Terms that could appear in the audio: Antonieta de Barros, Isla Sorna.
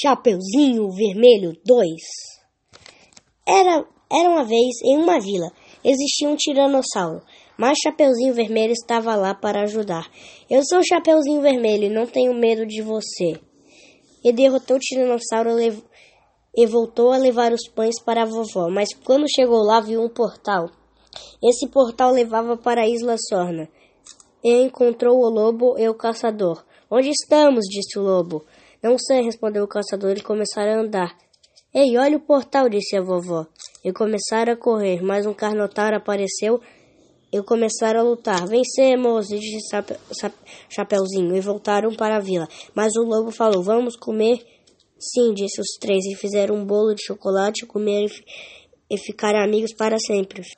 Chapeuzinho Vermelho 2. Era uma vez, em uma vila, existia um tiranossauro, mas Chapeuzinho Vermelho estava lá para ajudar. Eu sou o Chapeuzinho Vermelho e não tenho medo de você. E derrotou o tiranossauro e voltou a levar os pães para a vovó, mas quando chegou lá viu um portal. Esse portal levava para a Isla Sorna. E encontrou o lobo e o caçador. Onde estamos? Disse o lobo. Não sei, respondeu o caçador e começaram a andar. Ei, olha o portal, disse a vovó. E começaram a correr, mas um carnotauro apareceu e começaram a lutar. Vencemos, disse Chapeuzinho, e voltaram para a vila. Mas o lobo falou, vamos comer? Sim, disse os três, e fizeram um bolo de chocolate, comeram e ficaram amigos para sempre.